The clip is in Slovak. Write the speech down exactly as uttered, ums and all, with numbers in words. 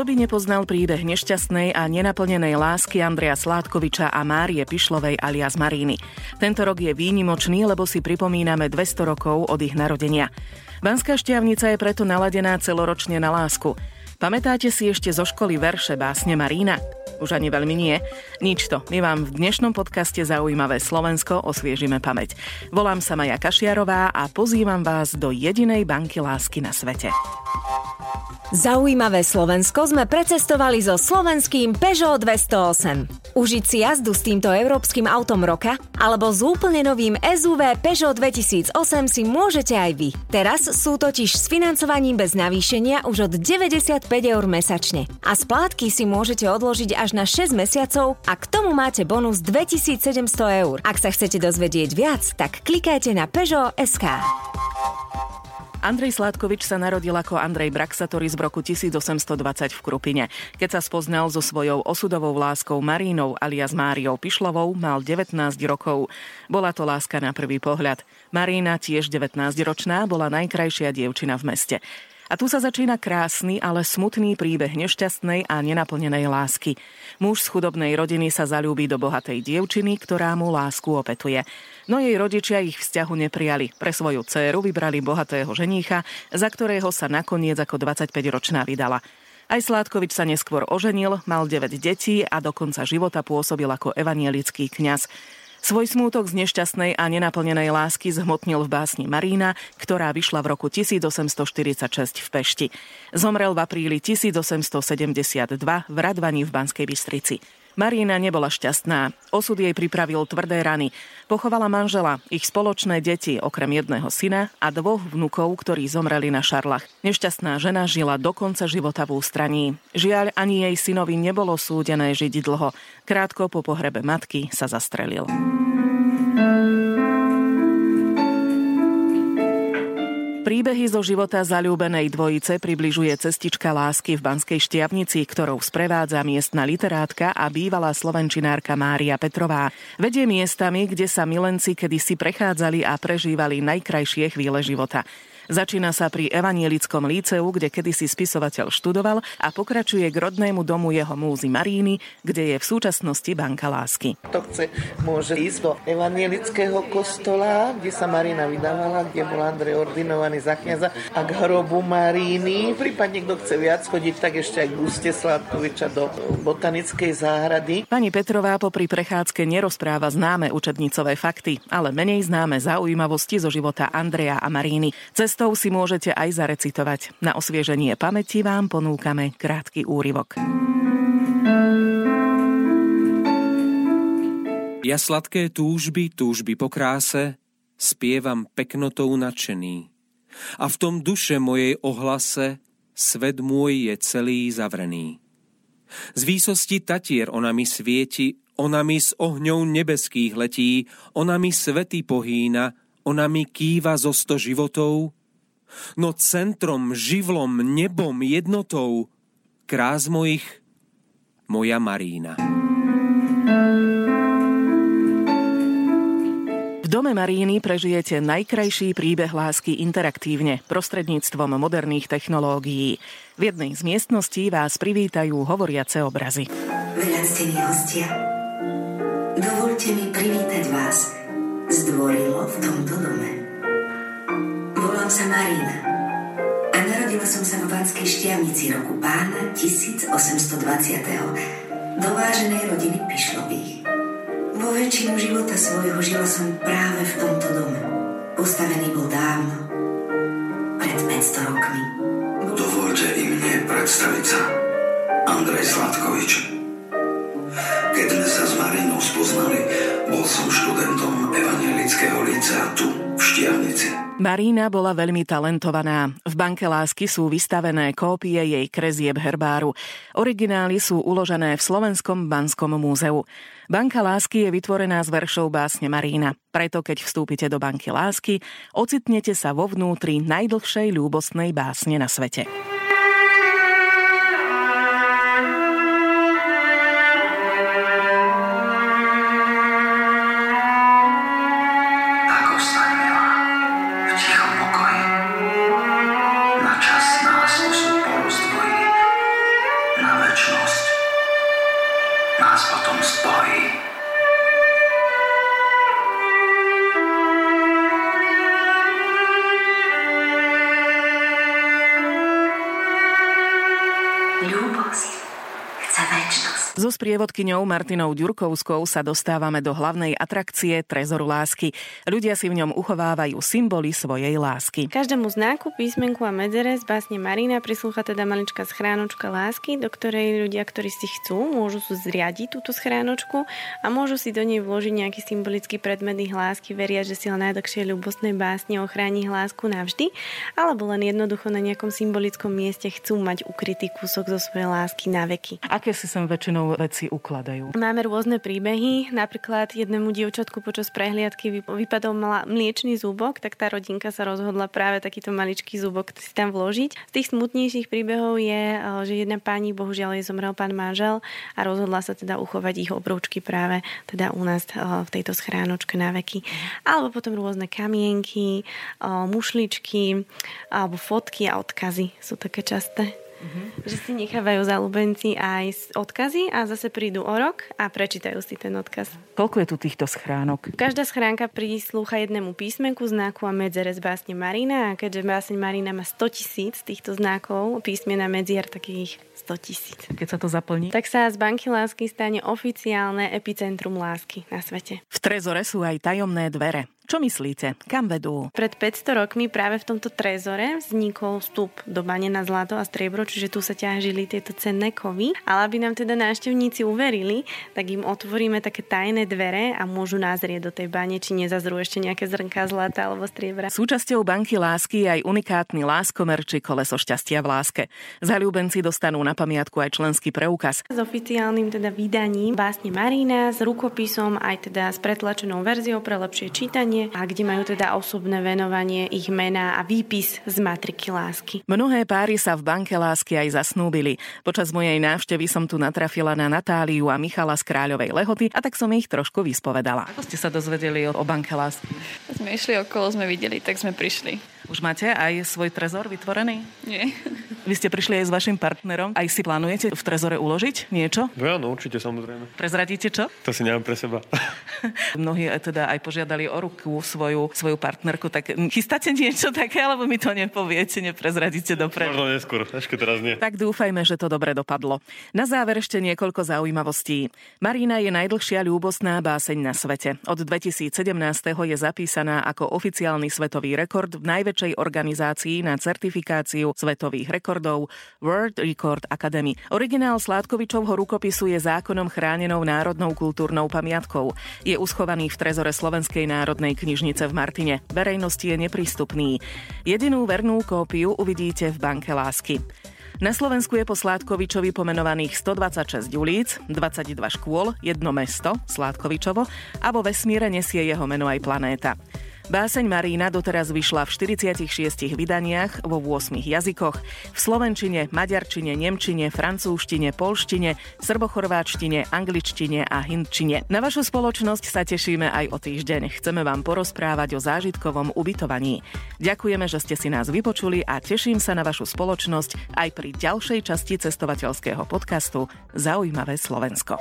Kto by nepoznal príbeh nešťastnej a nenaplnenej lásky Andreja Sládkoviča a Márie Pišlovej alias Mariny. Tento rok je výnimočný, lebo si pripomíname dvesto rokov od ich narodenia. Banská Štiavnica je preto naladená celoročne na lásku. Pamätáte si ešte zo školy verše básne Marina? Už ani veľmi nie. Nič to, my vám v dnešnom podcaste Zaujímavé Slovensko osviežime pamäť. Volám sa Maja Kašiarová a pozývam vás do jedinej banky lásky na svete. Zaujímavé Slovensko sme precestovali so slovenským Peugeot dvesto osem. Užiť si jazdu s týmto európskym autom roka alebo s úplne novým es ú vé Peugeot dvetisíc osem si môžete aj vy. Teraz sú totiž s financovaním bez navýšenia už od deväťdesiatpäť eur mesačne. A splátky si môžete odložiť až na šesť mesiacov a k tomu máte bonus dvetisícsedemsto eur. Ak sa chcete dozvedieť viac, tak klikajte na Peugeot bodka es ká. Andrej Sládkovič sa narodil ako Andrej Braxatori z roku tisícosemstodvadsať v Krupine. Keď sa spoznal so svojou osudovou láskou Marínou alias Máriou Pišlovou, mal devätnásť rokov. Bola to láska na prvý pohľad. Marina, tiež devätnásťročná, bola najkrajšia dievčina v meste. A tu sa začína krásny, ale smutný príbeh nešťastnej a nenaplnenej lásky. Muž z chudobnej rodiny sa zaľúbi do bohatej dievčiny, ktorá mu lásku opetuje. No jej rodičia ich vzťahu neprijali. Pre svoju dcéru vybrali bohatého ženícha, za ktorého sa nakoniec ako dvadsaťpäťročná vydala. Aj Sládkovič sa neskôr oženil, mal deväť detí a do konca života pôsobil ako evanielický kňaz. Svoj smútok z nešťastnej a nenaplnenej lásky zhmotnil v básni Marina, ktorá vyšla v roku tisícosemstoštyridsaťšesť v Pešti. Zomrel v apríli tisícosemstosedemdesiatdva v Radvani v Banskej Bystrici. Marina nebola šťastná. Osud jej pripravil tvrdé rany. Pochovala manžela, ich spoločné deti, okrem jedného syna a dvoch vnukov, ktorí zomreli na šarlach. Nešťastná žena žila do konca života v ústraní. Žiaľ, ani jej synovi nebolo súdené žiť dlho. Krátko po pohrebe matky sa zastrelil. Príbehy zo života zaľúbenej dvojice približuje cestička lásky v Banskej Štiavnici, ktorou sprevádza miestna literátka a bývalá slovenčinárka Mária Petrová. Vedie miestami, kde sa milenci kedysi prechádzali a prežívali najkrajšie chvíle života. Začína sa pri evanielickom líceu, kde kedysi spisovateľ študoval a pokračuje k rodnému domu jeho múzy Maríny, kde je v súčasnosti banka lásky. To chce, môže ísť do evanielického kostola, kde sa Marina vydávala, kde bol Andrej ordinovaný za kňaza, a k hrobu Maríny. Prípadne, kto chce viac chodiť, tak ešte aj k úste Sládkoviča do botanickej záhrady. Pani Petrová popri prechádzke nerozpráva známe učebnicové fakty, ale menej známe zaujímavosti zo života Andreja a Maríny. Cestou si môžete aj zarecitovať. Na osvieženie pamäti vám ponúkame krátky úryvok. Ja sladké túžby, túžby po kráse, spievam peknotou nadšený. A v tom duše mojej ohlase svet môj je celý zavrený. Z výsosti tatier ona mi svieti, ona mi s ohňou nebeských letí, ona mi svety pohýna, ona mi kýva zo sto životov. No centrom, živlom, nebom, jednotou krás mojich, moja Marína. V dome Maríny prežijete najkrajší príbeh lásky interaktívne, prostredníctvom moderných technológií. V jednej z miestností vás privítajú hovoriace obrazy. Vľactení hostia, dovolte mi privítať vás zdvorilo v tomto dome. Volám sa Marina a narodila som sa v Banskej Štiavnici roku pána tisícosemstodvadsať. do váženej rodiny Pišlových. Vo väčšinu života svojho žila som práve v tomto dome. Postavený bol dávno, pred päťsto rokmi. Dovolte i mne predstaviť sa. Andrej Sládkovič. Keď sme sa s Marinou spoznali, bol som študentom evanielického lícea tu, v Štiavnici. Marina bola veľmi talentovaná. V banke lásky sú vystavené kópie jej kresieb herbáru. Originály sú uložené v Slovenskom banskom múzeu. Banka lásky je vytvorená z veršov básne Marina. Preto, keď vstúpite do banky lásky, ocitnete sa vo vnútri najdlhšej ľúbostnej básne na svete. Ľúbosť chce večnosť. So sprievodkyňou Martinou Ďurkovskou sa dostávame do hlavnej atrakcie Trezor lásky. Ľudia si v ňom uchovávajú symboly svojej lásky. Každému znaku, písmenku a medzere z básne Marina prislúcha teda maličká schránočka lásky, do ktorej ľudia, ktorí si chcú, môžu si zriadiť túto schránočku a môžu si do nej vložiť nejaký symbolický predmet ich lásky, veria, že si ho najdlhšie ľúbostnej básne ochráni lásku navždy, alebo len jednoducho na nejakom symbolickom mieste chcú mať ukrytý kúsok zo svojej lásky na veky. Aké si sem väčšinou veci ukladajú? Máme rôzne príbehy. Napríklad jednému dievčatku počas prehliadky vypadol mliečný zúbok, tak tá rodinka sa rozhodla práve takýto maličký zúbok si tam vložiť. Z tých smutnejších príbehov je, že jedna pani, bohužiaľ jej zomrel pán manžel a rozhodla sa teda uchovať ich obrúčky práve teda u nás v tejto schránočke na veky. Alebo potom rôzne kamienky, mušličky alebo fotky a odkazy sú také časté. Mm-hmm. Že si nechávajú zaľúbenci aj odkazy a zase prídu o rok a prečítajú si ten odkaz. Koľko je tu týchto schránok? Každá schránka prislúcha jednému písmenku, znaku a medzere z básne Marina, a keďže básne Marina má sto tisíc týchto znakov, písmena medzier takých sto tisíc. Keď sa to zaplní? Tak sa z Banky lásky stane oficiálne epicentrum lásky na svete. V trezore sú aj tajomné dvere. Čo myslíte? Kam vedú? Pred päťsto rokmi práve v tomto trezore vznikol vstup do bane na zlato a striebro, čiže tu sa ťažili tieto cenné kovy. Ale aby nám teda návštevníci uverili, tak im otvoríme také tajné dvere a môžu nazrieť do tej bane, či nezazrú ešte nejaké zrnka zlata alebo striebra. Súčasťou Banky lásky je aj unikátny láskomer či koleso šťastia v láske. Zaľúbenci dostanú na pamiatku aj členský preukaz. S oficiálnym teda vydaním básne Marina, s rukopisom aj teda s pretlačenou verziou pre lepšie čítanie a kde majú teda osobné venovanie, ich mená a výpis z matriky lásky. Mnohé páry sa v Banke lásky aj zasnúbili. Počas mojej návštevy som tu natrafila na Natáliu a Michala z Kráľovej Lehoty a tak som ich trošku vyspovedala. Ako ste sa dozvedeli o Banke lásky? Sme išli okolo, sme videli, tak sme prišli. Už máte aj svoj trezor vytvorený? Nie. Vy ste prišli aj s vašim partnerom. Aj si plánujete v trezore uložiť niečo? No áno, určite, samozrejme. Prezradíte čo? To si nemám pre seba. Mnohí teda aj požiadali o ruku svoju, svoju partnerku. Tak chystáte niečo také, alebo mi to nepoviete, neprezradíte dopredu? Možno neskôr, ešte teraz nie. Tak dúfajme, že to dobre dopadlo. Na záver ešte niekoľko zaujímavostí. Marina je najdlhšia ľúbostná báseň na svete. Od dvetisícsedemnásť je zapísaná ako oficiálny svetový rekord v najväčšej organizácii na certifikáciu svetových rekordov World Record Academy. Originál Sládkovičovho rukopisu je zákonom chránenou národnou kultúrnou pamiatkou. Je uschovaný v trezore Slovenskej národnej knižnice v Martine. Verejnosti je neprístupný. Jedinú vernú kópiu uvidíte v Banke lásky. Na Slovensku je po Sládkovičovi pomenovaných stodvadsaťšesť ulic, dvadsaťdva škôl, jedno mesto, Sládkovičovo, a vo vesmíre nesie jeho meno aj planéta. Báseň Marina doteraz vyšla v štyridsiatich šiestich vydaniach vo ôsmich jazykoch. V slovenčine, maďarčine, nemčine, francúzštine, poľštine, srbochorváčtine, angličtine a hindčine. Na vašu spoločnosť sa tešíme aj o týždeň. Chceme vám porozprávať o zážitkovom ubytovaní. Ďakujeme, že ste si nás vypočuli a teším sa na vašu spoločnosť aj pri ďalšej časti cestovateľského podcastu Zaujímavé Slovensko.